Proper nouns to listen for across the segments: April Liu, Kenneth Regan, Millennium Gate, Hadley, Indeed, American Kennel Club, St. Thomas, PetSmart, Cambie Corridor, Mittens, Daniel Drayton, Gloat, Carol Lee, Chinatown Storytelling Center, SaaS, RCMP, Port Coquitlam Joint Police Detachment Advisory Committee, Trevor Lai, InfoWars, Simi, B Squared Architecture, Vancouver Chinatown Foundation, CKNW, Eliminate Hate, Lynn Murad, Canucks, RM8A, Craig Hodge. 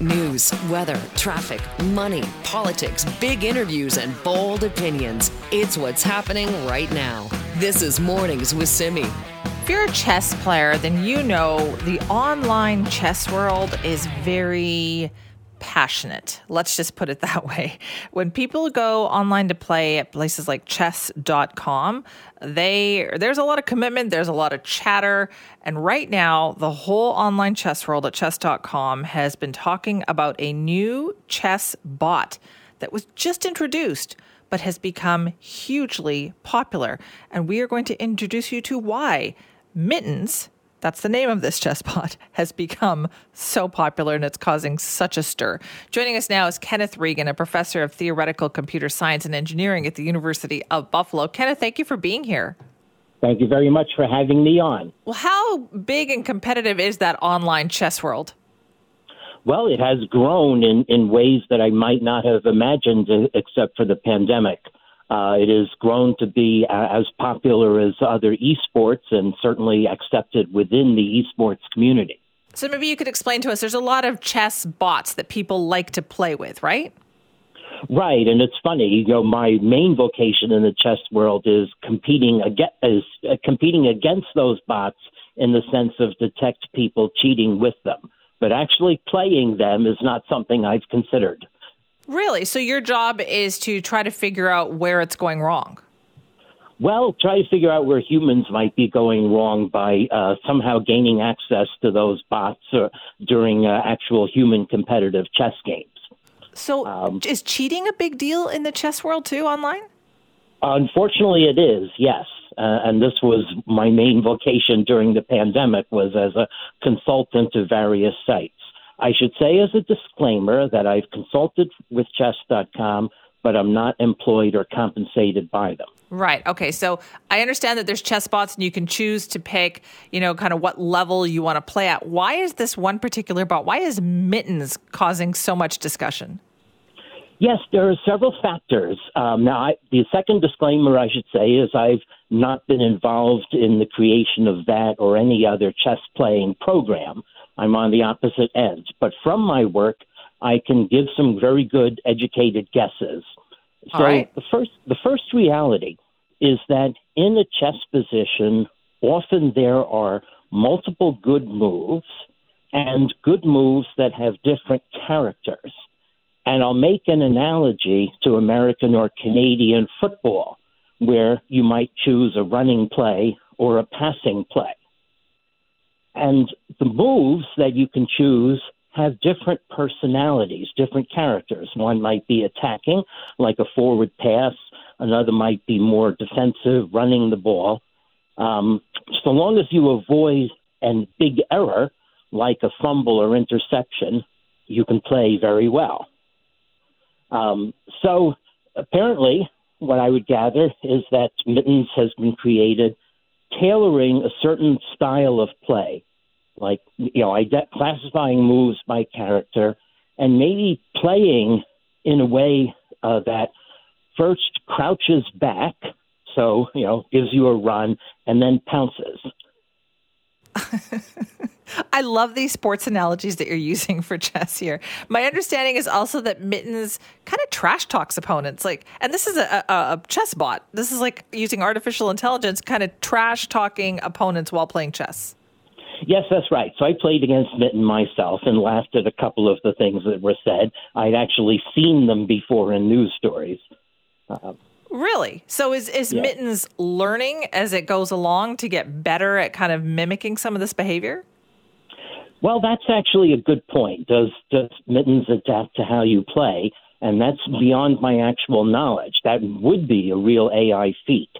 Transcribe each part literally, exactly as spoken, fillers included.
News, weather, traffic, money, politics, big interviews, and bold opinions. It's what's happening right now. This is Mornings with Simi. If you're a chess player, then you know the online chess world is very passionate. Let's just put it that way. When people go online to play at places like chess dot com, they there's a lot of commitment, there's a lot of chatter, and right now the whole online chess world at chess dot com has been talking about a new chess bot that was just introduced but has become hugely popular. And we are going to introduce you to why Mittens, that's the name of this chess bot, has become so popular and it's causing such a stir. Joining us now is Kenneth Regan, a professor of theoretical computer science and engineering at the University of Buffalo. Kenneth, thank you for being here. Thank you very much for having me on. Well, how big and competitive is that online chess world? Well, it has grown in, in ways that I might not have imagined except for the pandemic. Uh, it has grown to be as popular as other esports and certainly accepted within the esports community. So maybe you could explain to us, there's a lot of chess bots that people like to play with, right? Right. And it's funny, you know, my main vocation in the chess world is competing against, is competing against those bots in the sense of detect people cheating with them. But actually playing them is not something I've considered. Really? So your job is to try to figure out where it's going wrong? Well, try to figure out where humans might be going wrong by uh, somehow gaining access to those bots or during uh, actual human competitive chess games. So um, is cheating a big deal in the chess world too online? Unfortunately, it is, yes. Uh, and this was my main vocation during the pandemic, was as a consultant to various sites. I should say as a disclaimer that I've consulted with chess dot com, but I'm not employed or compensated by them. Right. Okay. So I understand that there's chess bots and you can choose to pick, you know, kind of what level you want to play at. Why is this one particular bot? Why is Mittens causing so much discussion? Yes, there are several factors. Um, now, I, the second disclaimer I should say is I've not been involved in the creation of that or any other chess-playing program. I'm on the opposite end. But from my work, I can give some very good educated guesses. So All right. the first, the first reality is that in a chess position, often there are multiple good moves and good moves that have different characters. And I'll make an analogy to American or Canadian football, where you might choose a running play or a passing play. And the moves that you can choose have different personalities, different characters. One might be attacking, like a forward pass. Another might be more defensive, running the ball. Um, so long as you avoid a big error, like a fumble or interception, you can play very well. Um, so apparently what I would gather is that Mittens has been created tailoring a certain style of play, like, you know, ident- classifying moves by character and maybe playing in a way uh, that first crouches back. So, you know, gives you a run and then pounces. I love these sports analogies that you're using for chess here. My understanding is also that Mittens kind of trash talks opponents. Like, and this is a, a, a chess bot. This is like using artificial intelligence, kind of trash talking opponents while playing chess. Yes, that's right. So I played against Mitten myself and laughed at a couple of the things that were said. I'd actually seen them before in news stories. Uh, Really? So is, is yeah. Mittens learning as it goes along to get better at kind of mimicking some of this behavior? Well, that's actually a good point. Does, does Mittens adapt to how you play? And that's beyond my actual knowledge. That would be a real A I feat.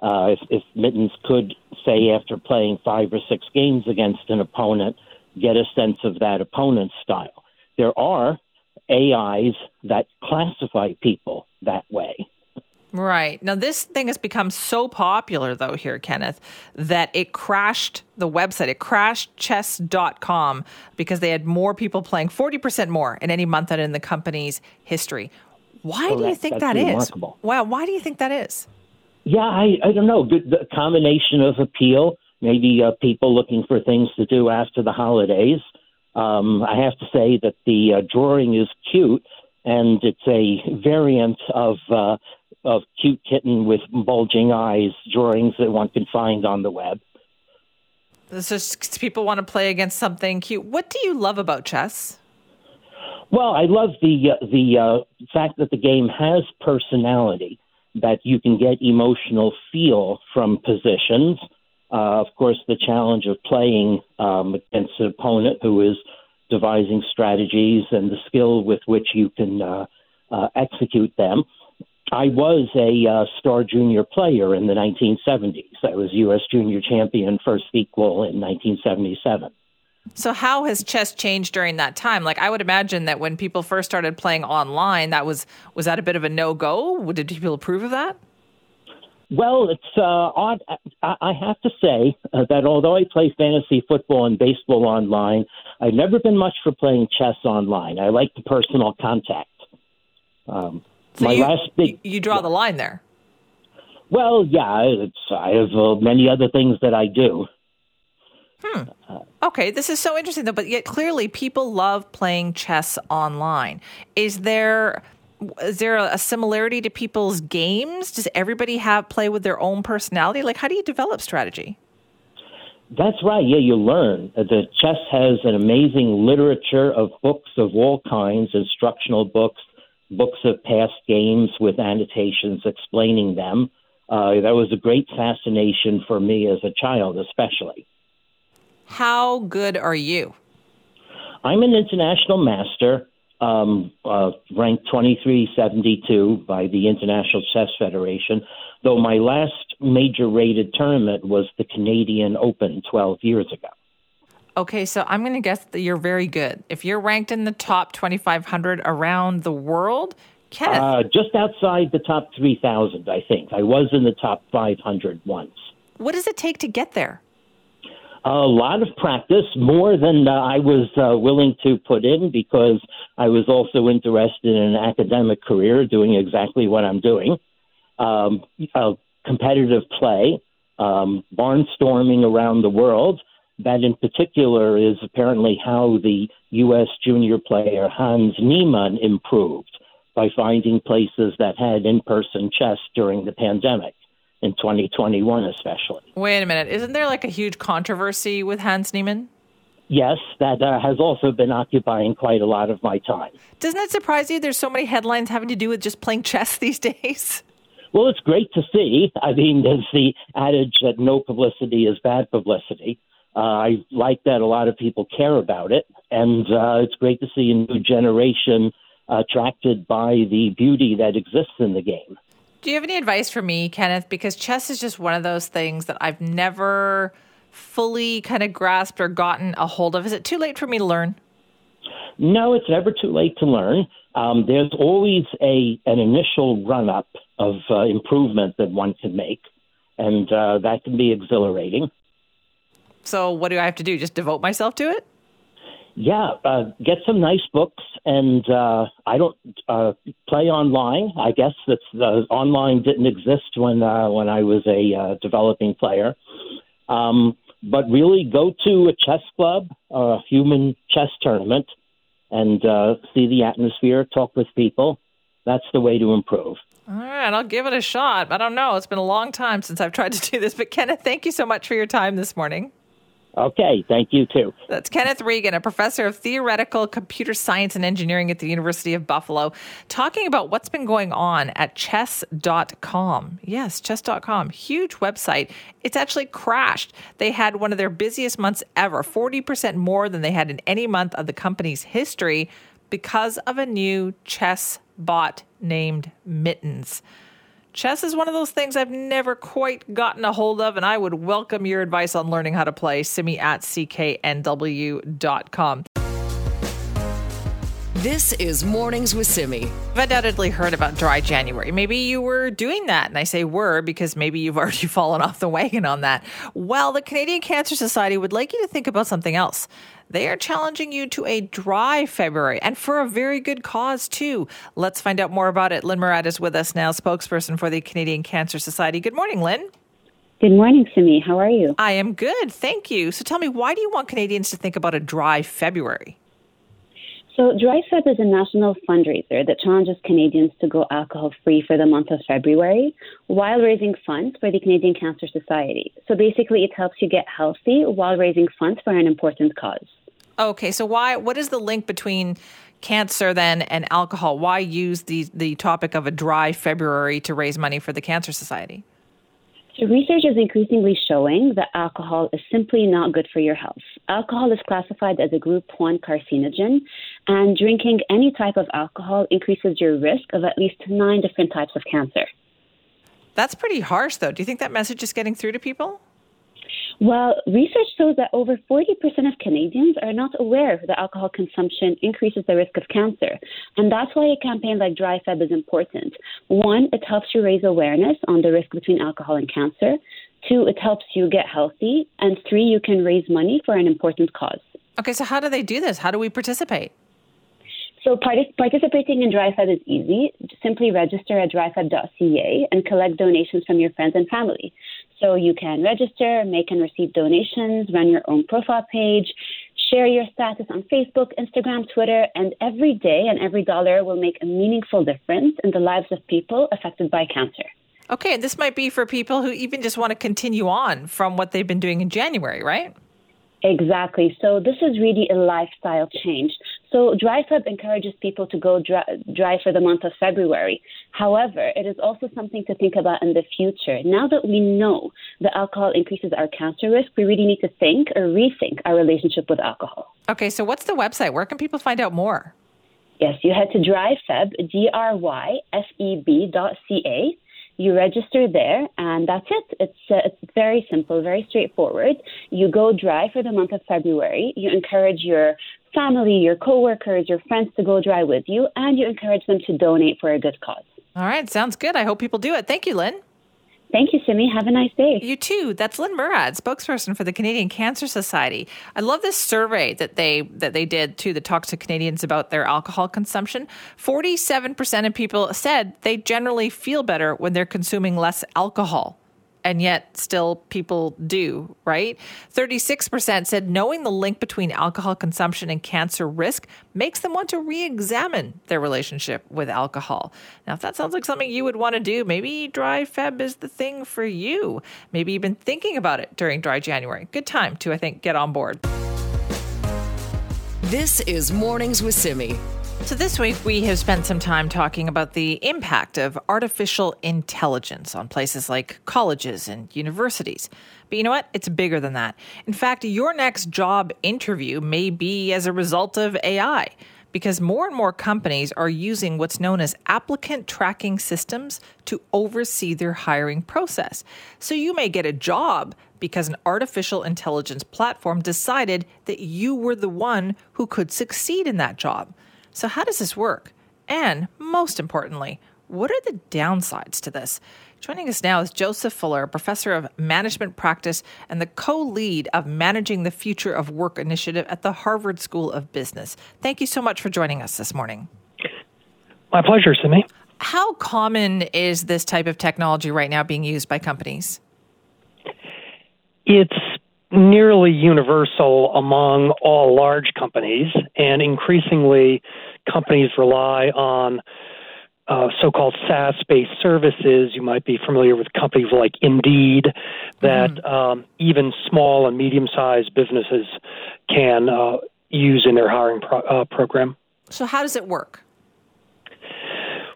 Uh, if, if Mittens could, say, after playing five or six games against an opponent, get a sense of that opponent's style. There are A Is that classify people that way. Right. Now, this thing has become so popular, though, here, Kenneth, that it crashed the website. It crashed chess dot com because they had more people playing, forty percent more in any month than in the company's history. Why oh, do you think that is? Wow. Why do you think that is? Yeah, I, I don't know. The combination of appeal, maybe uh, people looking for things to do after the holidays, Um, I have to say that the uh, drawing is cute, and it's a variant of uh, of cute kitten with bulging eyes drawings that one can find on the web. It's just people want to play against something cute. What do you love about chess? Well, I love the uh, the uh, fact that the game has personality, that you can get emotional feel from positions. Uh, of course, the challenge of playing um, against an opponent who is devising strategies and the skill with which you can uh, uh, execute them. I was a uh, star junior player in the nineteen seventies. I was U S junior champion first equal in nineteen seventy-seven. So how has chess changed during that time? Like, I would imagine that when people first started playing online, that was, was that a bit of a no-go? Did people approve of that? Well, it's uh, odd. I have to say that although I play fantasy football and baseball online, I've never been much for playing chess online. I like the personal contact. Um, so my you, last big, you draw the line there. Well, yeah, it's, I have uh, many other things that I do. Hmm. Okay, this is so interesting, though, but yet clearly people love playing chess online. Is there is there a similarity to people's games? Does everybody have play with their own personality? Like, how do you develop strategy? That's right. Yeah, you learn. The chess has an amazing literature of books of all kinds, instructional books, books of past games with annotations explaining them. Uh, that was a great fascination for me as a child, especially. How good are you? I'm an international master, um, uh, ranked twenty-three seventy-two by the International Chess Federation, though my last major rated tournament was the Canadian Open twelve years ago. Okay, so I'm going to guess that you're very good. If you're ranked in the top twenty-five hundred around the world, Kenneth. Uh, just outside the top three thousand, I think. I was in the top five hundred once. What does it take to get there? A lot of practice, more than uh, I was uh, willing to put in, because I was also interested in an academic career doing exactly what I'm doing. Um, uh, competitive play, um, barnstorming around the world. That in particular is apparently how the U S junior player Hans Niemann improved, by finding places that had in-person chess during the pandemic. In twenty twenty-one, especially. Wait a minute. Isn't there like a huge controversy with Hans Niemann? Yes, that uh, has also been occupying quite a lot of my time. Doesn't it surprise you there's so many headlines having to do with just playing chess these days? Well, it's great to see. I mean, there's the adage that no publicity is bad publicity. Uh, I like that a lot of people care about it. And uh, it's great to see a new generation attracted by the beauty that exists in the game. Do you have any advice for me, Kenneth? Because chess is just one of those things that I've never fully kind of grasped or gotten a hold of. Is it too late for me to learn? No, it's never too late to learn. Um, there's always a an initial run-up of uh, improvement that one can make, and uh, that can be exhilarating. So what do I have to do? Just devote myself to it? Yeah, uh, get some nice books, and uh, I don't uh, play online. I guess that's the online didn't exist when uh, when I was a uh, developing player. Um, but really, go to a chess club, a human chess tournament, and uh, see the atmosphere. Talk with people. That's the way to improve. All right, I'll give it a shot. I don't know. It's been a long time since I've tried to do this. But Kenneth, thank you so much for your time this morning. Okay, thank you, too. That's Kenneth Regan, a professor of theoretical computer science and engineering at the University of Buffalo, talking about what's been going on at chess dot com. Yes, chess dot com, huge website. It's actually crashed. They had one of their busiest months ever, forty percent more than they had in any month of the company's history, because of a new chess bot named Mittens. Chess is one of those things I've never quite gotten a hold of, and I would welcome your advice on learning how to play. Simi at C K N W dot com. This is Mornings with Simi. I've undoubtedly heard about dry January. Maybe you were doing that, and I say were because maybe you've already fallen off the wagon on that. Well, the Canadian Cancer Society would like you to think about something else. They are challenging you to a dry February, and for a very good cause, too. Let's find out more about it. Lynn Murad is with us now, spokesperson for the Canadian Cancer Society. Good morning, Lynn. Good morning, Simi. How are you? I am good. Thank you. So tell me, why do you want Canadians to think about a dry February? So Dry Feb is a national fundraiser that challenges Canadians to go alcohol-free for the month of February while raising funds for the Canadian Cancer Society. So basically, it helps you get healthy while raising funds for an important cause. Okay, so why? What is the link between cancer then and alcohol? Why use the, the topic of a dry February to raise money for the Cancer Society? So research is increasingly showing that alcohol is simply not good for your health. Alcohol is classified as a group one carcinogen, and drinking any type of alcohol increases your risk of at least nine different types of cancer. That's pretty harsh, though. Do you think that message is getting through to people? Well, research shows that over forty percent of Canadians are not aware that alcohol consumption increases the risk of cancer. And that's why a campaign like Dry Feb is important. One, it helps you raise awareness on the risk between alcohol and cancer. Two, it helps you get healthy. And three, you can raise money for an important cause. Okay, so how do they do this? How do we participate? So partic- participating in Dry Feb is easy. Simply register at dry feb dot c a and collect donations from your friends and family. So you can register, make and receive donations, run your own profile page, share your status on Facebook, Instagram, Twitter, and every day and every dollar will make a meaningful difference in the lives of people affected by cancer. Okay, and this might be for people who even just want to continue on from what they've been doing in January, right? Exactly. So this is really a lifestyle change. So Dry Feb encourages people to go dry, dry for the month of February. However, it is also something to think about in the future. Now that we know that alcohol increases our cancer risk, we really need to think or rethink our relationship with alcohol. Okay, so what's the website? Where can people find out more? Yes, you head to dryfeb, D R Y F E B dot C A. You register there, and that's it. It's uh, it's very simple, very straightforward. You go dry for the month of February. You encourage your family, your coworkers, your friends to go dry with you, and you encourage them to donate for a good cause. All right, sounds good. I hope people do it. Thank you, Lynn. Thank you, Simi. Have a nice day. You too. That's Lynn Murad, spokesperson for the Canadian Cancer Society. I love this survey that they that they did too, that talks to Canadians about their alcohol consumption. forty-seven percent of people said they generally feel better when they're consuming less alcohol. And yet still people do, right? thirty-six percent said knowing the link between alcohol consumption and cancer risk makes them want to re-examine their relationship with alcohol. Now, if that sounds like something you would want to do, maybe Dry Feb is the thing for you. Maybe you've been thinking about it during Dry January. Good time to, I think, get on board. This is Mornings with Simi. So this week, we have spent some time talking about the impact of artificial intelligence on places like colleges and universities. But you know what? It's bigger than that. In fact, your next job interview may be as a result of A I, because more and more companies are using what's known as applicant tracking systems to oversee their hiring process. So you may get a job because an artificial intelligence platform decided that you were the one who could succeed in that job. So how does this work? And most importantly, what are the downsides to this? Joining us now is Joseph Fuller, professor of management practice and the co-lead of Managing the Future of Work initiative at the Harvard School of Business. Thank you so much for joining us this morning. My pleasure, Simi. How common is this type of technology right now being used by companies? It's nearly universal among all large companies, and increasingly companies rely on uh, so-called SaaS-based services. You might be familiar with companies like Indeed that mm. um, even small and medium-sized businesses can uh, use in their hiring pro- uh, program. So how does it work?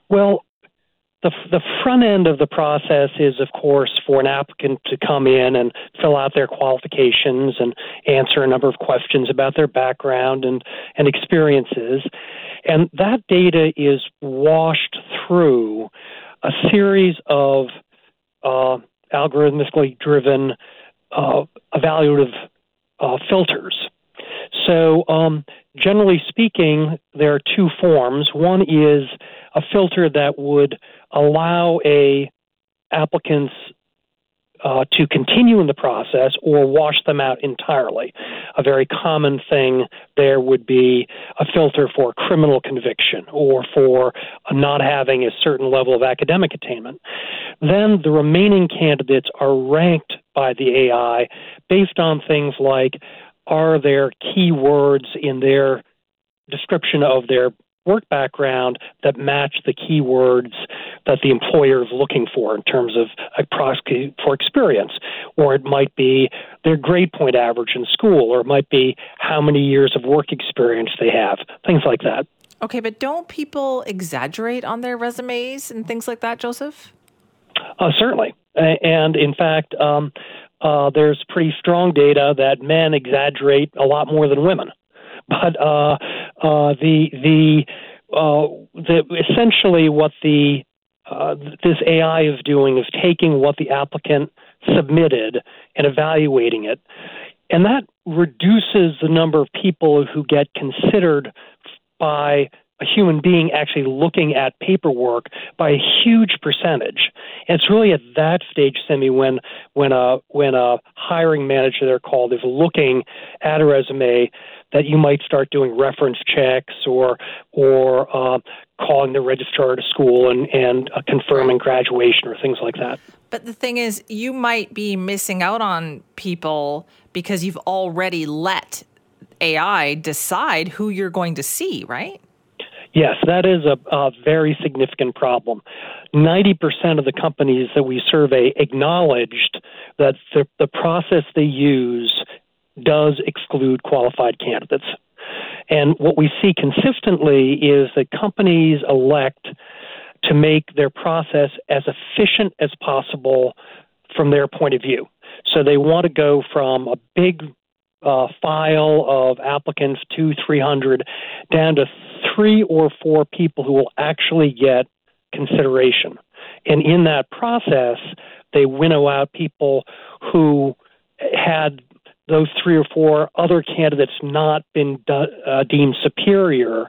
Well, The, the front end of the process is, of course, for an applicant to come in and fill out their qualifications and answer a number of questions about their background and, and experiences. And that data is washed through a series of uh, algorithmically driven uh, evaluative uh, filters. So um, generally speaking, there are two forms. One is a filter that would allow a applicant's uh, to continue in the process or wash them out entirely. A very common thing there would be a filter for criminal conviction or for not having a certain level of academic attainment. Then the remaining candidates are ranked by the A I based on things like, are there keywords in their description of their work background that match the keywords that the employer is looking for in terms of a proxy for experience, or it might be their grade point average in school, or it might be how many years of work experience they have, things like that. Okay, but don't people exaggerate on their resumes and things like that, Joseph? Uh, certainly. And in fact, um, uh, there's pretty strong data that men exaggerate a lot more than women. But uh, uh, the the uh, the essentially what the uh, this A I is doing is taking what the applicant submitted and evaluating it, and that reduces the number of people who get considered by a human being actually looking at paperwork by a huge percentage. And it's really at that stage, Simi, when when a when a hiring manager, they're called, is looking at a resume, that you might start doing reference checks or or uh, calling the registrar to school and and uh, confirming graduation or things like that. But the thing is, you might be missing out on people because you've already let A I decide who you're going to see, right? Yes, that is a, a very significant problem. ninety percent of the companies that we survey acknowledged that the, the process they use does exclude qualified candidates. And what we see consistently is that companies elect to make their process as efficient as possible from their point of view. So they want to go from a big uh, file of applicants, two, three hundred, down to three or four people who will actually get consideration. And in that process, they winnow out people who had those three or four other candidates not been de- uh, deemed superior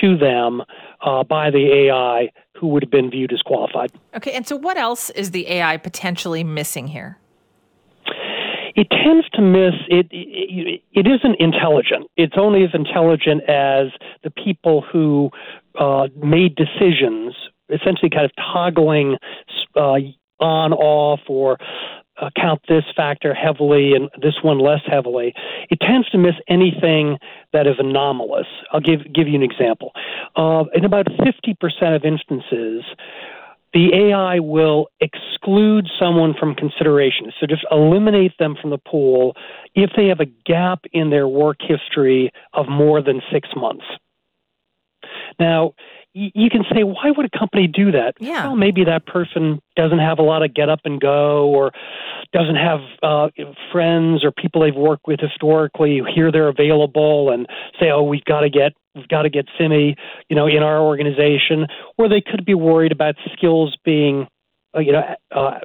to them uh, by the A I who would have been viewed as qualified. Okay, and so what else is the A I potentially missing here? It tends to miss, it, it, it isn't intelligent. It's only as intelligent as the people who uh, made decisions, essentially kind of toggling uh, on, off, or Uh, count this factor heavily and this one less heavily. It tends to miss anything that is anomalous. I'll give give you an example. Uh, in about fifty percent of instances, the A I will exclude someone from consideration, so just eliminate them from the pool if they have a gap in their work history of more than six months. Now, you can say, why would a company do that? Yeah. Well, maybe that person doesn't have a lot of get up and go, or doesn't have uh, friends or people they've worked with historically. You hear they're available and say, oh, we've got to get we've got to get Simi, you know, in our organization. Or they could be worried about skills being, uh, you know, uh,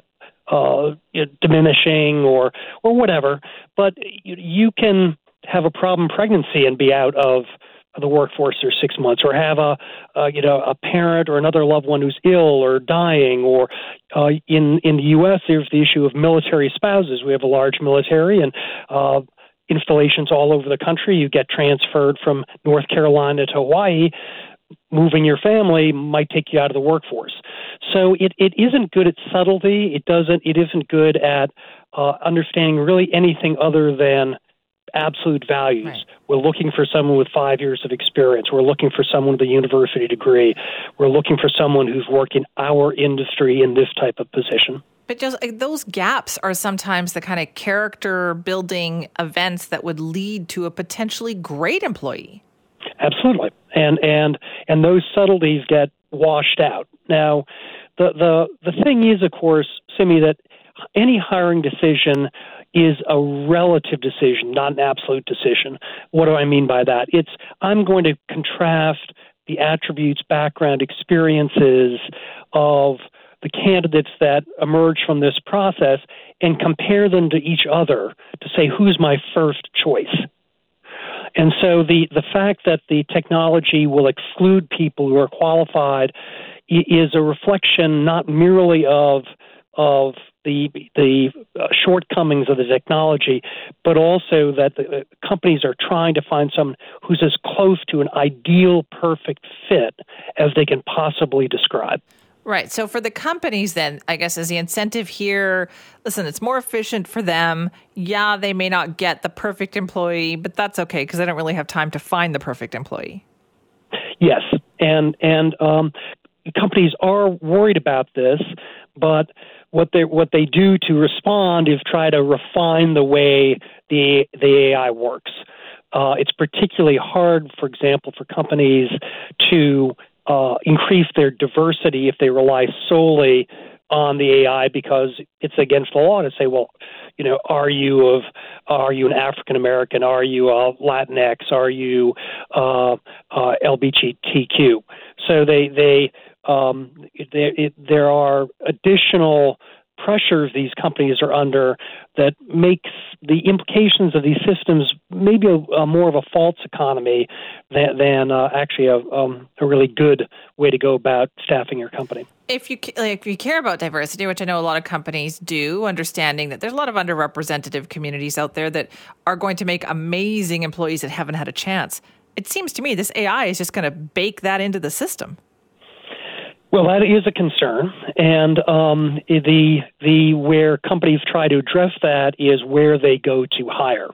uh, you know, diminishing or or whatever. But you, you can have a problem pregnancy and be out of the workforce for six months, or have a, uh, you know, a parent or another loved one who's ill or dying, or uh, in in the U S there's the issue of military spouses. We have a large military and uh, installations all over the country. You get transferred from North Carolina to Hawaii. Moving your family might take you out of the workforce. So it, it isn't good at subtlety. It doesn't. It isn't good at uh, understanding really anything other than absolute values. Right. We're looking for someone with five years of experience. We're looking for someone with a university degree. We're looking for someone who's worked in our industry in this type of position. But just like, those gaps are sometimes the kind of character building events that would lead to a potentially great employee. Absolutely. And and and those subtleties get washed out. Now, the the, the thing is, of course, Simi, that any hiring decision is a relative decision, not an absolute decision. What do I mean by that? It's I'm going to contrast the attributes, background, experiences of the candidates that emerge from this process and compare them to each other to say, who's my first choice? And so the, the fact that the technology will exclude people who are qualified is a reflection not merely of of the the uh, shortcomings of the technology, but also that the companies are trying to find someone who's as close to an ideal perfect fit as they can possibly describe. Right. So for the companies then, I guess, is the incentive here, listen, it's more efficient for them. Yeah, they may not get the perfect employee, but that's okay because they don't really have time to find the perfect employee. Yes. And and um, companies are worried about this, but what they what they do to respond is try to refine the way the the A I works. Uh, it's particularly hard, for example, for companies to Uh, increase their diversity if they rely solely on the A I, because it's against the law to say, well, you know, are you of, are you an African American? Are you a Latinx? Are you uh, uh, L G B T Q? So they they um, they it, there are additional pressures these companies are under that makes the implications of these systems maybe a, a more of a false economy than, than uh, actually a, um, a really good way to go about staffing your company. If you like, if you care about diversity, which I know a lot of companies do, understanding that there's a lot of underrepresented communities out there that are going to make amazing employees that haven't had a chance, it seems to me this A I is just going to bake that into the system. Well, that is a concern, and um, the the where companies try to address that is where they go to hire.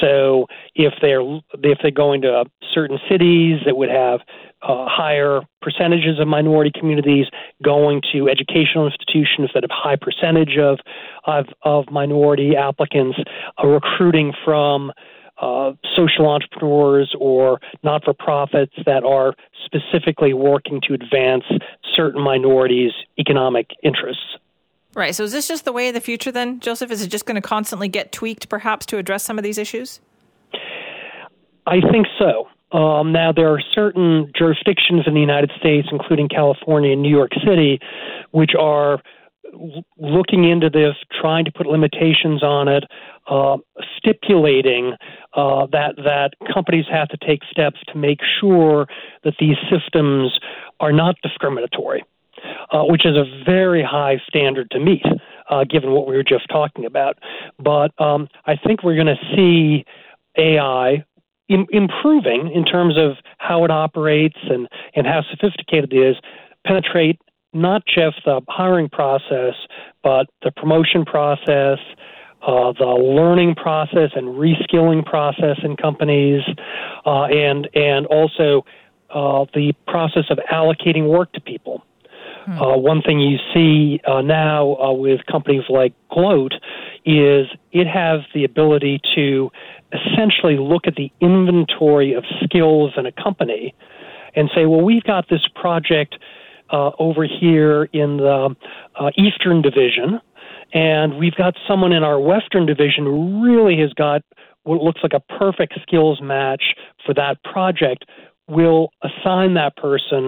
So if they're if they're going to certain cities that would have uh, higher percentages of minority communities, going to educational institutions that have high percentage of of, of minority applicants, uh, recruiting from Uh, social entrepreneurs or not-for-profits that are specifically working to advance certain minorities' economic interests. Right. So is this just the way of the future then, Joseph? Is it just going to constantly get tweaked perhaps to address some of these issues? I think so. Um, now, there are certain jurisdictions in the United States, including California and New York City, which are looking into this, trying to put limitations on it, uh, stipulating uh, that that companies have to take steps to make sure that these systems are not discriminatory, uh, which is a very high standard to meet, uh, given what we were just talking about. But um, I think we're going to see A I im- improving in terms of how it operates and, and how sophisticated it is, penetrate not just the hiring process, but the promotion process, uh, the learning process and reskilling process in companies, uh, and and also uh, the process of allocating work to people. Hmm. Uh, one thing you see uh, now uh, with companies like Gloat is it has the ability to essentially look at the inventory of skills in a company and say, well, we've got this project Uh, over here in the uh, Eastern Division, and we've got someone in our Western Division who really has got what looks like a perfect skills match for that project. We'll assign that person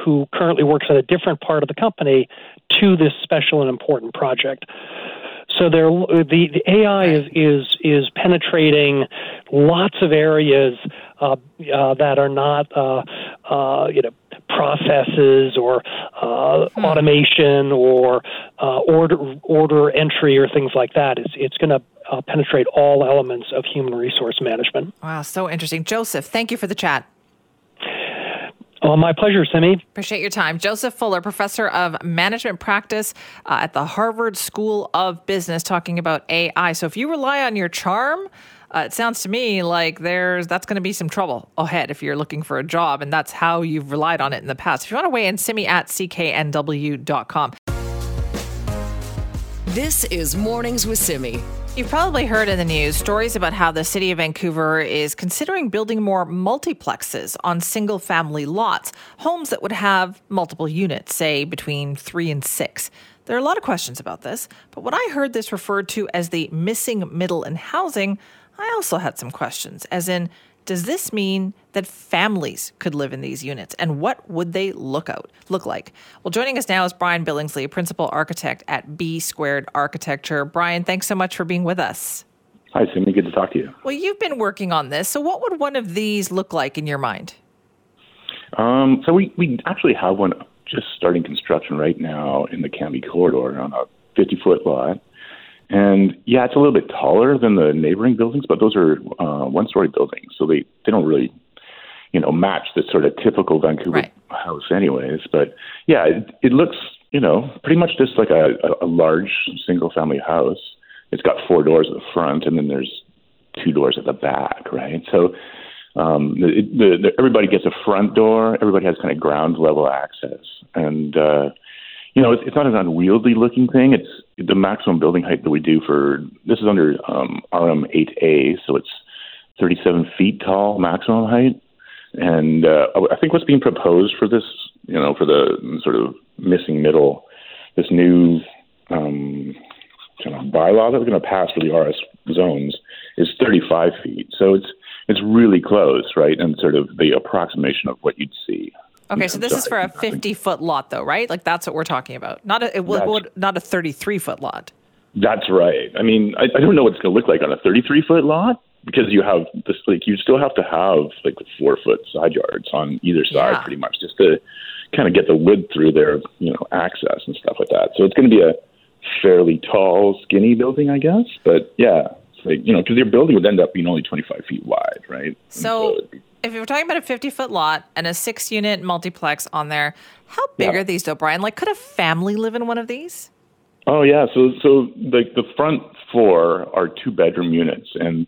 who currently works at a different part of the company to this special and important project. So there, the, the A I is, is is penetrating lots of areas uh, uh, that are not, uh, uh, you know, processes or uh, hmm. automation or uh, order order entry or things like that. It's it's going to uh, penetrate all elements of human resource management. Wow, so interesting. Joseph, thank you for the chat. Oh, my pleasure, Simi. Appreciate your time. Joseph Fuller, professor of management practice uh, at the Harvard School of Business, talking about A I. So if you rely on your charm, uh, it sounds to me like there's that's going to be some trouble ahead if you're looking for a job, and that's how you've relied on it in the past. If you want to weigh in, Simi at C K N W dot com. This is Mornings with Simi. You've probably heard in the news stories about how the city of Vancouver is considering building more multiplexes on single-family lots, homes that would have multiple units, say between three and six. There are a lot of questions about this, but when I heard this referred to as the missing middle in housing, I also had some questions, as in, does this mean that families could live in these units? And what would they look out look like? Well, joining us now is Brian Billingsley, principal architect at B Squared Architecture. Brian, thanks so much for being with us. Hi, Simi. Good to talk to you. Well, you've been working on this. So what would one of these look like in your mind? Um, so we, we actually have one just starting construction right now in the Cambie Corridor on a fifty-foot lot. And yeah, it's a little bit taller than the neighboring buildings, but those are uh, one-story buildings, so they, they don't really, you know, match the sort of typical Vancouver right. house anyways. But yeah, it, it looks, you know, pretty much just like a, a large single-family house. It's got four doors at the front, and then there's two doors at the back, right? So um, the, the, the, everybody gets a front door. Everybody has kind of ground-level access. And, uh, you know, it's, it's not an unwieldy-looking thing. It's the maximum building height that we do for – this is under um, R M eight A, so it's thirty-seven feet tall maximum height. And uh, I think what's being proposed for this, you know, for the sort of missing middle, this new um, kind of bylaw that we're going to pass for the R S zones is thirty-five feet. So it's it's really close, right? And sort of the approximation of what you'd see. Okay, so this is for a fifty-foot lot, though, right? Like that's what we're talking about, not a it will, not a thirty-three-foot lot. That's right. I mean, I, I don't know what it's going to look like on a thirty-three-foot lot. Because you have this, like, you still have to have like four foot side yards on either side, yeah. pretty much, just to kind of get the width through their, you know, access and stuff like that. So it's going to be a fairly tall, skinny building, I guess. But yeah, it's like, you know, because your building would end up being only twenty-five feet wide, right? So, so if you were talking about a fifty foot lot and a six unit multiplex on there, how big yeah. are these though, Brian? Like, could a family live in one of these? Oh yeah, so so like the front four are two bedroom units, and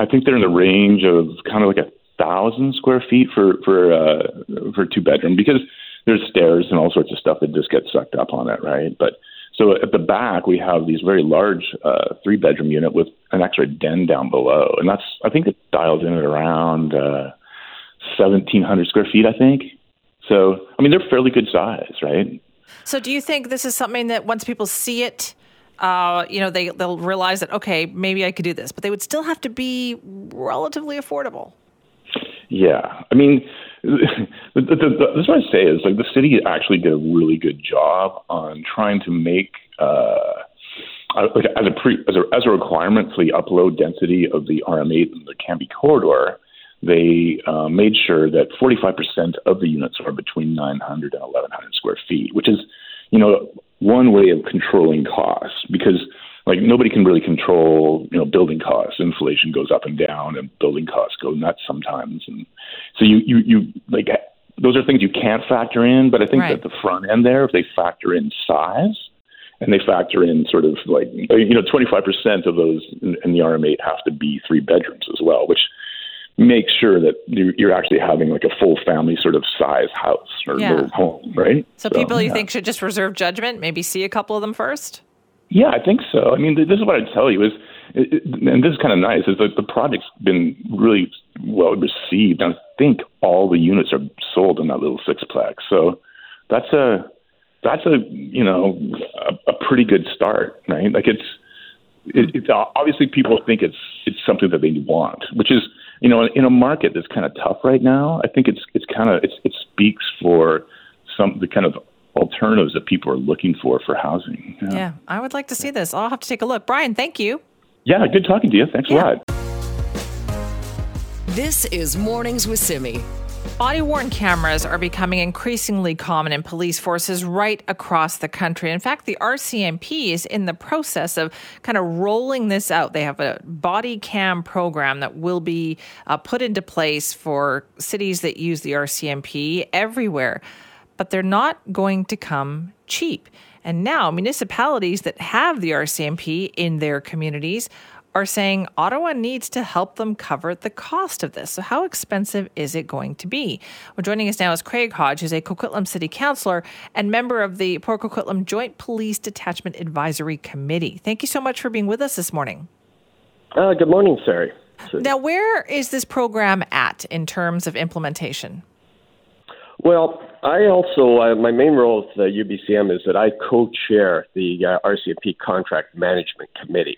I think they're in the range of kind of like a thousand square feet for for uh, for two bedroom, because there's stairs and all sorts of stuff that just gets sucked up on it, right? But so at the back we have these very large uh, three bedroom unit with an extra den down below, and that's I think it dials in at around uh, seventeen hundred square feet, I think. So I mean they're fairly good size, right? So do you think this is something that once people see it? Uh, you know, they, they'll realize that, okay, maybe I could do this, but they would still have to be relatively affordable. Yeah. I mean, the, the, the, that's what I say is like the city actually did a really good job on trying to make, uh, like as a pre, as a, as a requirement for the upload density of the R M eight and the Cambie corridor, they uh, made sure that forty-five percent of the units are between nine hundred and eleven hundred square feet, which is, you know, one way of controlling costs, because like nobody can really control, you know, building costs. Inflation goes up and down, and building costs go nuts sometimes. And so you, you, you like those are things you can't factor in. But I think right. that the front end there, if they factor in size, and they factor in sort of like you know, twenty-five percent of those in, in the R M eight have to be three bedrooms as well, which makes sure that you're actually having like a full family sort of size house or yeah. little home, right? So, so people you yeah. think should just reserve judgment, maybe see a couple of them first? Yeah, I think so. I mean, this is what I'd tell you is, and this is kind of nice, is that the project's been really well received. And I think all the units are sold in that little sixplex. So that's a, that's a, you know, a, a pretty good start, right? Like it's, it, it's obviously people think it's, it's something that they want, which is, you know, in a market that's kind of tough right now, I think it's it's kind of it's, it speaks for some the kind of alternatives that people are looking for for housing. Yeah. yeah, I would like to see this. I'll have to take a look. Brian, thank you. Yeah, good talking to you. Thanks yeah. a lot. This is Mornings with Simi. Body-worn cameras are becoming increasingly common in police forces right across the country. In fact, the R C M P is in the process of kind of rolling this out. They have a body cam program that will be uh, put into place for cities that use the R C M P everywhere. But they're not going to come cheap. And now municipalities that have the R C M P in their communities are saying Ottawa needs to help them cover the cost of this. So how expensive is it going to be? Well, joining us now is Craig Hodge, who's a Coquitlam City Councillor and member of the Port Coquitlam Joint Police Detachment Advisory Committee. Thank you so much for being with us this morning. Uh, good morning, Sari. Now, where is this program at in terms of implementation? Well, I also, uh, my main role at the U B C M is that I co-chair the uh, R C M P Contract Management Committee.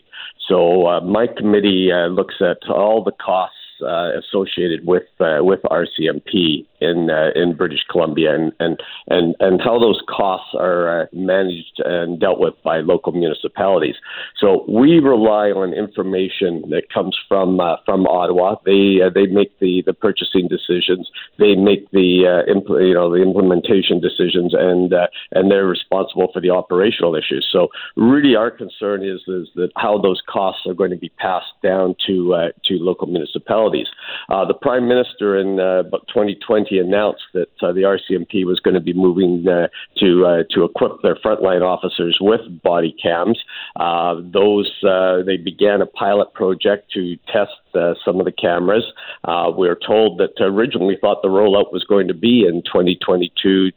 So uh, my committee uh, looks at all the costs uh, associated with uh, with R C M P in uh, in British Columbia, and and and and how those costs are uh, managed and dealt with by local municipalities. So we rely on information that comes from uh, from Ottawa. They uh, they make the, the purchasing decisions. They make the uh, impl- you know the implementation decisions, and uh, and they're responsible for the operational issues. So really, our concern is is that how those costs are going to be passed down to uh, to local municipalities. Uh, the Prime Minister in uh, about twenty twenty. He announced that uh, the R C M P was going to be moving uh, to uh, to equip their frontline officers with body cams. Uh, those uh, they began a pilot project to test uh, some of the cameras. Uh, we were told that originally thought the rollout was going to be in twenty twenty-two,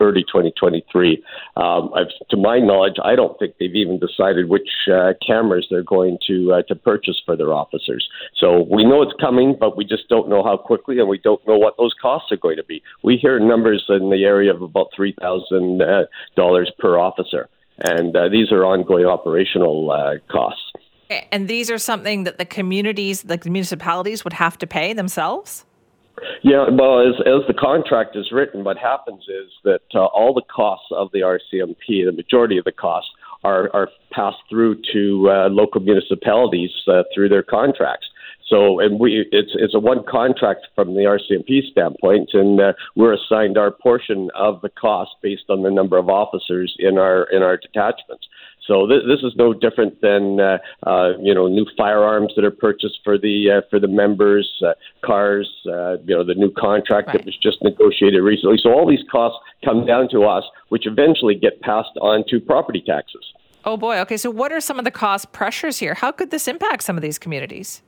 early twenty twenty-three. Um, I've, to my knowledge, I don't think they've even decided which uh, cameras they're going to uh, to purchase for their officers. So we know it's coming, but we just don't know how quickly, and we don't know what those costs are going to be. We hear numbers in the area of about three thousand dollars per officer, and uh, these are ongoing operational uh, costs. And these are something that the communities, like the municipalities, would have to pay themselves? Yeah, well, as, as the contract is written, what happens is that uh, all the costs of the R C M P, the majority of the costs, are, are passed through to uh, local municipalities uh, through their contracts. So, and we it's it's a one contract from the R C M P standpoint, and uh, we're assigned our portion of the cost based on the number of officers in our in our detachments. So th- this is no different than uh, uh, you know new firearms that are purchased for the uh, for the members, uh, cars, uh, you know the new contract right. that was just negotiated recently. So all these costs come down to us, which eventually get passed on to property taxes. Oh boy, okay. So what are some of the cost pressures here? How could this impact some of these communities?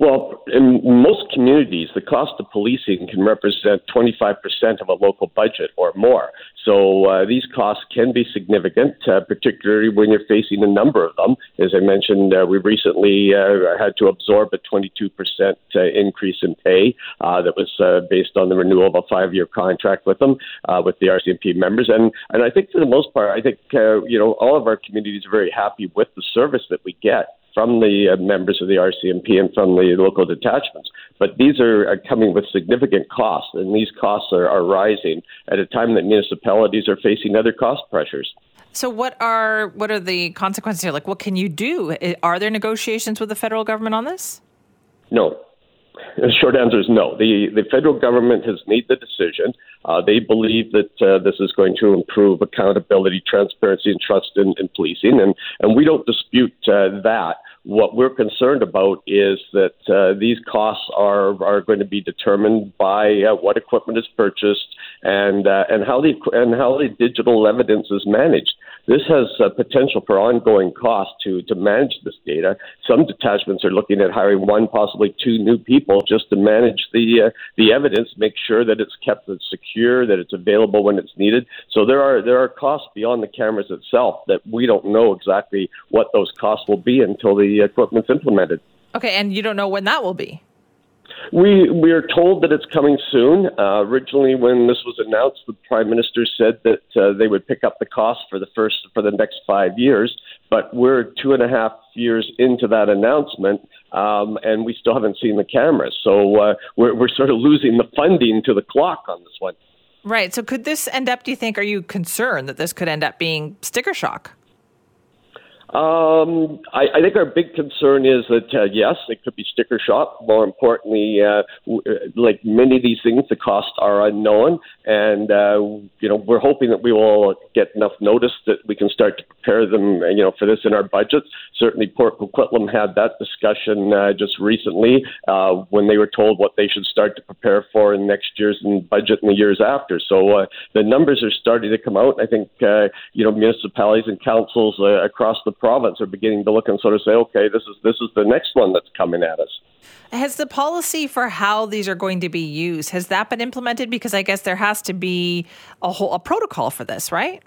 Well, in most communities, the cost of policing can represent twenty-five percent of a local budget or more. So uh, these costs can be significant, uh, particularly when you're facing a number of them. As I mentioned, uh, we recently uh, had to absorb a twenty-two percent uh, increase in pay uh, that was uh, based on the renewal of a five-year contract with them, uh, with the R C M P members. And and I think for the most part, I think uh, you know all of our communities are very happy with the service that we get from the uh, members of the R C M P and from the local detachments. But these are, are coming with significant costs, and these costs are, are rising at a time that municipalities are facing other cost pressures. So what are what are the consequences here? Like, what can you do? Are there negotiations with the federal government on this? No. The short answer is no. The the federal government has made the decision. Uh, they believe that uh, this is going to improve accountability, transparency, and trust in, in policing, and, and we don't dispute uh, that. What we're concerned about is that uh, these costs are are going to be determined by uh, what equipment is purchased and uh, and how the and how the digital evidence is managed. This has uh, potential for ongoing costs to, to manage this data. Some detachments are looking at hiring one, possibly two new people just to manage the uh, the evidence, make sure that it's kept that it's secure, that it's available when it's needed. So there are there are costs beyond the cameras itself that we don't know exactly what those costs will be until the equipment's implemented. Okay, and you don't know when that will be? We we are told that it's coming soon. Uh, originally, when this was announced, the Prime Minister said that uh, they would pick up the cost for the first for the next five years. But we're two and a half years into that announcement, um, and we still haven't seen the cameras. So uh, we're we're sort of losing the funding to the clock on this one. Right. So could this end up? Do you think? Are you concerned that this could end up being sticker shock? Um, I, I think our big concern is that, uh, yes, it could be sticker shock. More importantly, uh, w- like many of these things, the costs are unknown. And, uh, you know, we're hoping that we will get enough notice that we can start to prepare them, you know, for this in our budget. Certainly, Port Coquitlam had that discussion uh, just recently uh, when they were told what they should start to prepare for in next year's budget and the years after. So uh, the numbers are starting to come out. I think, uh, you know, municipalities and councils uh, across the province are beginning to look and sort of say, okay, this is this is the next one that's coming at us. Has the policy for how these are going to be used, has that been implemented? Because I guess there has to be a whole a protocol for this, right?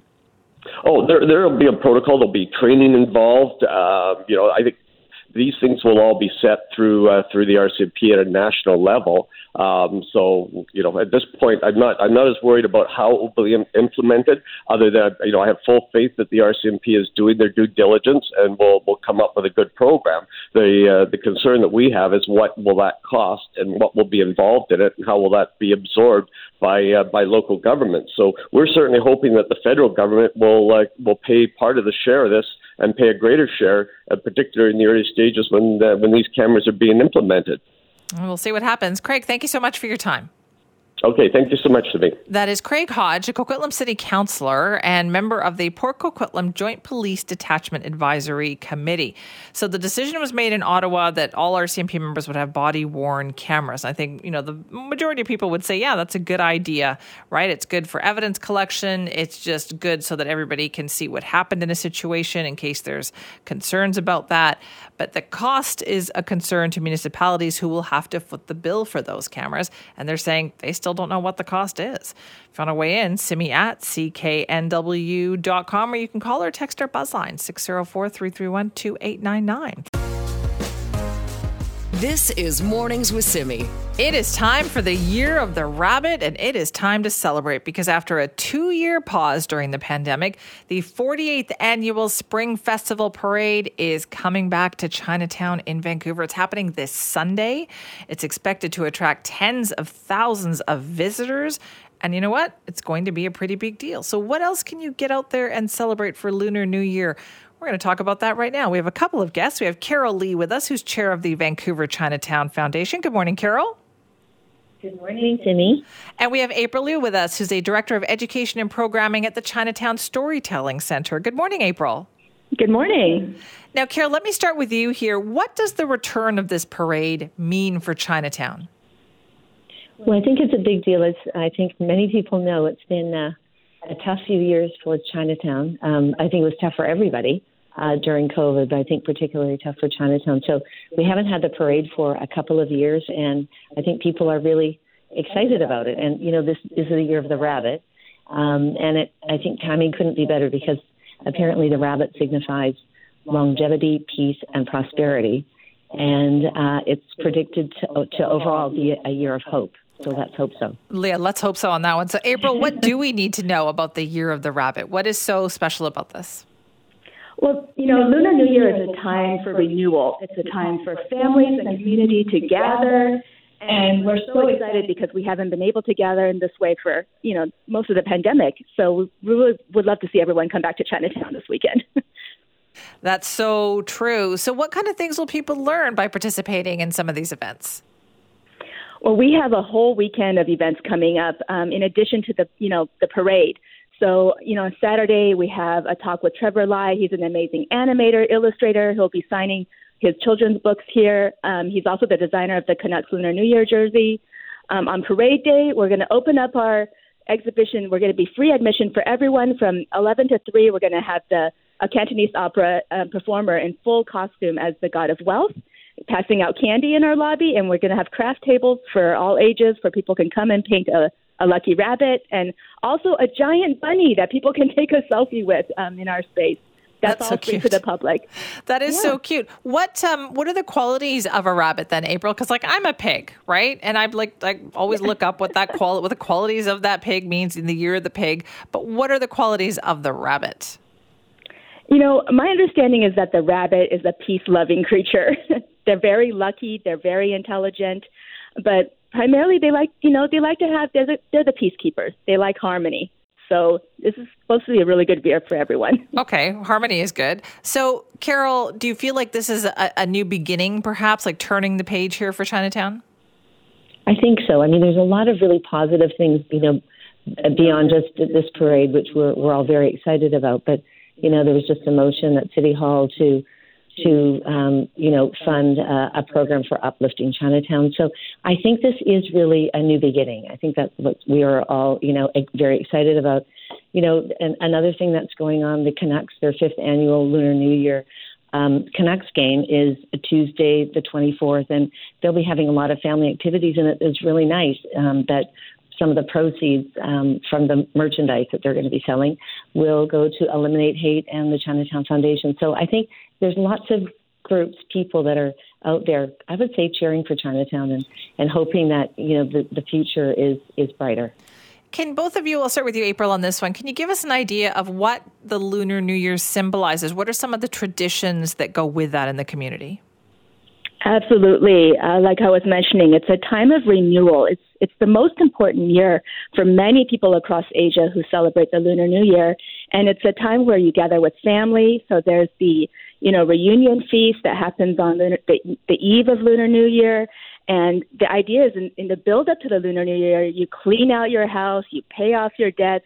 Oh, there there'll be a protocol. There'll be training involved. Uh, you know, I think these things will all be set through uh, through the R C M P at a national level. Um, so, you know, at this point, I'm not I'm not as worried about how it will be implemented, other than, you know, I have full faith that the R C M P is doing their due diligence and will will come up with a good program. The uh, the concern that we have is what will that cost and what will be involved in it and how will that be absorbed by uh, by local government. So we're certainly hoping that the federal government will uh, will pay part of the share of this and pay a greater share, uh, particularly in the early stages when uh, when these cameras are being implemented. We'll see what happens. Craig, thank you so much for your time. Okay, thank you so much, Sydney. That is Craig Hodge, a Coquitlam City Councillor and member of the Port Coquitlam Joint Police Detachment Advisory Committee. So the decision was made in Ottawa that all R C M P members would have body-worn cameras. I think, you know, the majority of people would say, yeah, that's a good idea, right? It's good for evidence collection. It's just good so that everybody can see what happened in a situation in case there's concerns about that. But the cost is a concern to municipalities who will have to foot the bill for those cameras. And they're saying they still don't know what the cost is. If you want to weigh in, simi at c k n w dot com, or you can call or text our buzz line, six oh four, three three one, two eight nine nine. This is Mornings with Simi. It is time for the year of the rabbit, and it is time to celebrate, because after a two-year pause during the pandemic, the forty-eighth annual Spring Festival Parade is coming back to Chinatown in Vancouver. It's happening this Sunday. It's expected to attract tens of thousands of visitors. And you know what? It's going to be a pretty big deal. So what else can you get out there and celebrate for Lunar New Year? We're going to talk about that right now. We have a couple of guests. We have Carol Lee with us, who's chair of the Vancouver Chinatown Foundation. Good morning, Carol. Good morning, Timmy. And we have April Liu with us, who's a director of education and programming at the Chinatown Storytelling Center. Good morning, April. Good morning. Now, Carol, let me start with you here. What does the return of this parade mean for Chinatown? Well, I think it's a big deal. It's, I think many people know it's been uh, a tough few years for Chinatown. Um, I think it was tough for everybody uh, during COVID, but I think particularly tough for Chinatown. So we haven't had the parade for a couple of years, and I think people are really excited about it. And, you know, this is the year of the rabbit, um, and it, I think timing couldn't be better, because apparently the rabbit signifies longevity, peace, and prosperity. And uh, it's predicted to, to overall be a year of hope. So let's hope so. Leah, let's hope so on that one. So, April, what do we need to know about the Year of the Rabbit? What is so special about this? Well, you know, Lunar New Year is a time for renewal. It's a time for families and community to gather. And we're so excited because we haven't been able to gather in this way for, you know, most of the pandemic. So we really would love to see everyone come back to Chinatown this weekend. That's so true. So what kind of things will people learn by participating in some of these events? Well, we have a whole weekend of events coming up um, in addition to the, you know, the parade. So, you know, on Saturday we have a talk with Trevor Lai. He's an amazing animator, illustrator. He'll be signing his children's books here. Um, he's also the designer of the Canucks Lunar New Year jersey. Um, on parade day, we're going to open up our exhibition. We're going to be free admission for everyone from eleven to three. We're going to have the a Cantonese opera uh, performer in full costume as the god of wealth, passing out candy in our lobby, and we're going to have craft tables for all ages where people can come and paint a, a lucky rabbit, and also a giant bunny that people can take a selfie with um, in our space. That's, That's all so free cute. To the public. That is yeah. so cute. What um what are the qualities of a rabbit then, April? Because like I'm a pig, right? And I'm like I always look up what that quali- what the qualities of that pig means in the year of the pig. But what are the qualities of the rabbit? You know, my understanding is that the rabbit is a peace-loving creature. They're very lucky. They're very intelligent. But primarily they like, you know, they like to have, they're the, they're the peacekeepers. They like harmony. So this is supposed to be a really good year for everyone. Okay. Harmony is good. So, Carol, do you feel like this is a, a new beginning, perhaps, like turning the page here for Chinatown? I think so. I mean, there's a lot of really positive things, you know, beyond just this parade, which we're we're all very excited about. But you know, there was just a motion at City Hall to, to um, you know, fund uh, a program for uplifting Chinatown. So I think this is really a new beginning. I think that's what we are all, you know, very excited about. You know, and another thing that's going on, the Canucks, their fifth annual Lunar New Year um, Canucks game is Tuesday the twenty-fourth, and they'll be having a lot of family activities, and it's really nice um, that some of the proceeds um, from the merchandise that they're going to be selling will go to Eliminate Hate and the Chinatown Foundation. So I think there's lots of groups, people that are out there, I would say, cheering for Chinatown and, and hoping that, you know, the, the future is, is brighter. Can both of you, I'll start with you, April, on this one. Can you give us an idea of what the Lunar New Year symbolizes? What are some of the traditions that go with that in the community? Absolutely. Uh, like I was mentioning, it's a time of renewal. It's it's the most important year for many people across Asia who celebrate the Lunar New Year. And it's a time where you gather with family. So there's the, you know, reunion feast that happens on the, the, the eve of Lunar New Year. And the idea is in, in the build-up to the Lunar New Year, you clean out your house, you pay off your debts,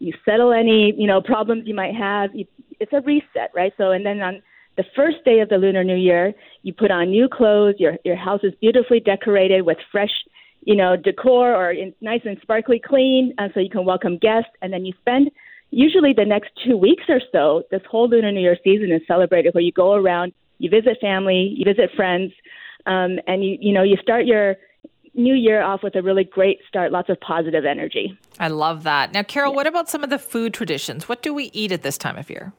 you settle any, you know, problems you might have. You, it's a reset, right? So, and then on the first day of the Lunar New Year, you put on new clothes, your your house is beautifully decorated with fresh, you know, decor or in, nice and sparkly clean, uh, so you can welcome guests. And then you spend usually the next two weeks or so, this whole Lunar New Year season is celebrated where you go around, you visit family, you visit friends, um, and, you you know, you start your new year off with a really great start, lots of positive energy. I love that. Now, Carol, yeah. What about some of the food traditions? What do we eat at this time of year?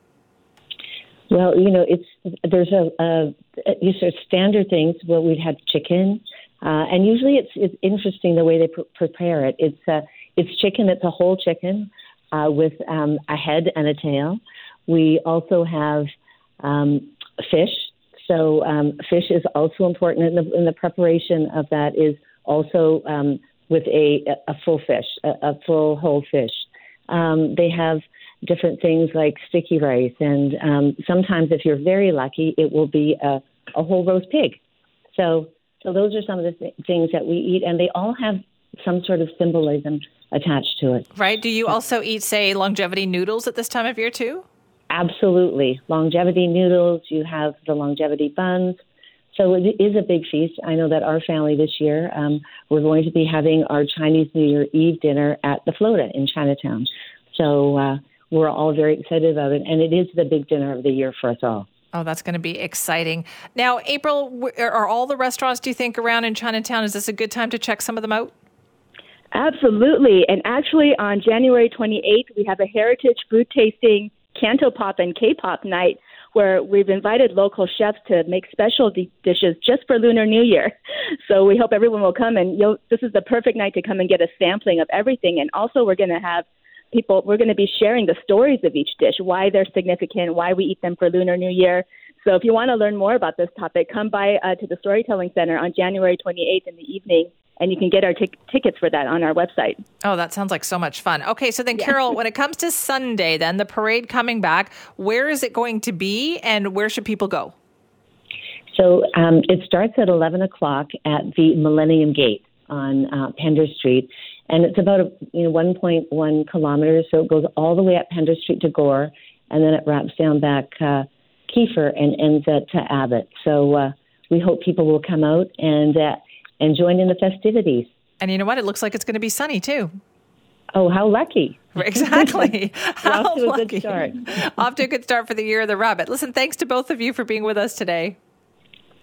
Well, you know, it's there's a, a, these are standard things where we'd have chicken, uh, and usually it's it's interesting the way they pr- prepare it. It's uh, it's chicken. It's a whole chicken uh, with um, a head and a tail. We also have um, fish. So um, fish is also important, and the, and the preparation of that is also um, with a, a full fish, a, a full whole fish. Um, they have different things like sticky rice, and um, sometimes if you're very lucky, it will be a, a whole roast pig. So so those are some of the th- things that we eat, and they all have some sort of symbolism attached to it. Right. Do you also eat, say, longevity noodles at this time of year too? Absolutely. Longevity noodles, you have the longevity buns. So it is a big feast. I know that our family this year, um, we're going to be having our Chinese New Year Eve dinner at the Floater in Chinatown. So uh we're all very excited about it, and it is the big dinner of the year for us all. Oh, that's going to be exciting. Now, April, are all the restaurants, do you think, around in Chinatown? Is this a good time to check some of them out? Absolutely. And actually, on January twenty-eighth, we have a heritage food tasting Canto Pop and K-pop night where we've invited local chefs to make specialty dishes just for Lunar New Year. So we hope everyone will come, and you'll, this is the perfect night to come and get a sampling of everything. And also, we're going to have people, we're going to be sharing the stories of each dish, why they're significant, why we eat them for Lunar New Year. So if you want to learn more about this topic, come by uh, to the Storytelling Center on January twenty-eighth in the evening, and you can get our t- tickets for that on our website. Oh, that sounds like so much fun. Okay, so then, yeah. Carol, when it comes to Sunday, then the parade coming back, where is it going to be and where should people go? So um, it starts at eleven o'clock at the Millennium Gate on uh, Pender Street. And it's about a, you know, one point one kilometers, so it goes all the way up Pender Street to Gore, and then it wraps down back uh, Kiefer and ends at uh, Abbott. So uh, we hope people will come out and uh, and join in the festivities. And you know what? It looks like it's going to be sunny too. Oh, how lucky! Exactly. How off to lucky. a good start. Off to a good start for the Year of the Rabbit. Listen, thanks to both of you for being with us today.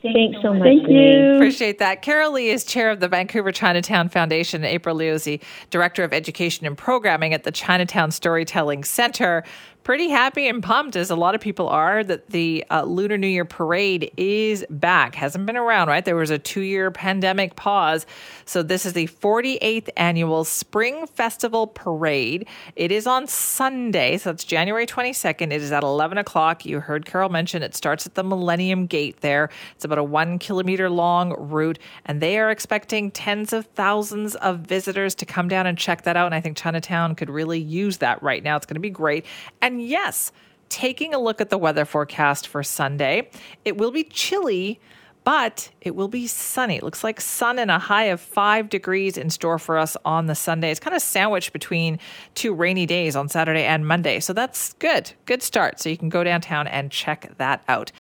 Thanks so much. Thank you. Appreciate that. Carol Lee is chair of the Vancouver Chinatown Foundation. April Liu is the director of education and programming at the Chinatown Storytelling Center. Pretty happy and pumped, as a lot of people are, that the uh, Lunar New Year parade is back. Hasn't been around, right? There was a two-year pandemic pause. So this is the forty-eighth annual Spring Festival Parade. It is on Sunday, so it's January twenty-second. It is at eleven o'clock. You heard Carol mention it starts at the Millennium Gate there. It's about a one-kilometer-long route, and they are expecting tens of thousands of visitors to come down and check that out, and I think Chinatown could really use that right now. It's going to be great. And And yes, taking a look at the weather forecast for Sunday, it will be chilly, but it will be sunny. It looks like sun and a high of five degrees in store for us on the Sunday. It's kind of sandwiched between two rainy days on Saturday and Monday. So that's good. Good start. So you can go downtown and check that out.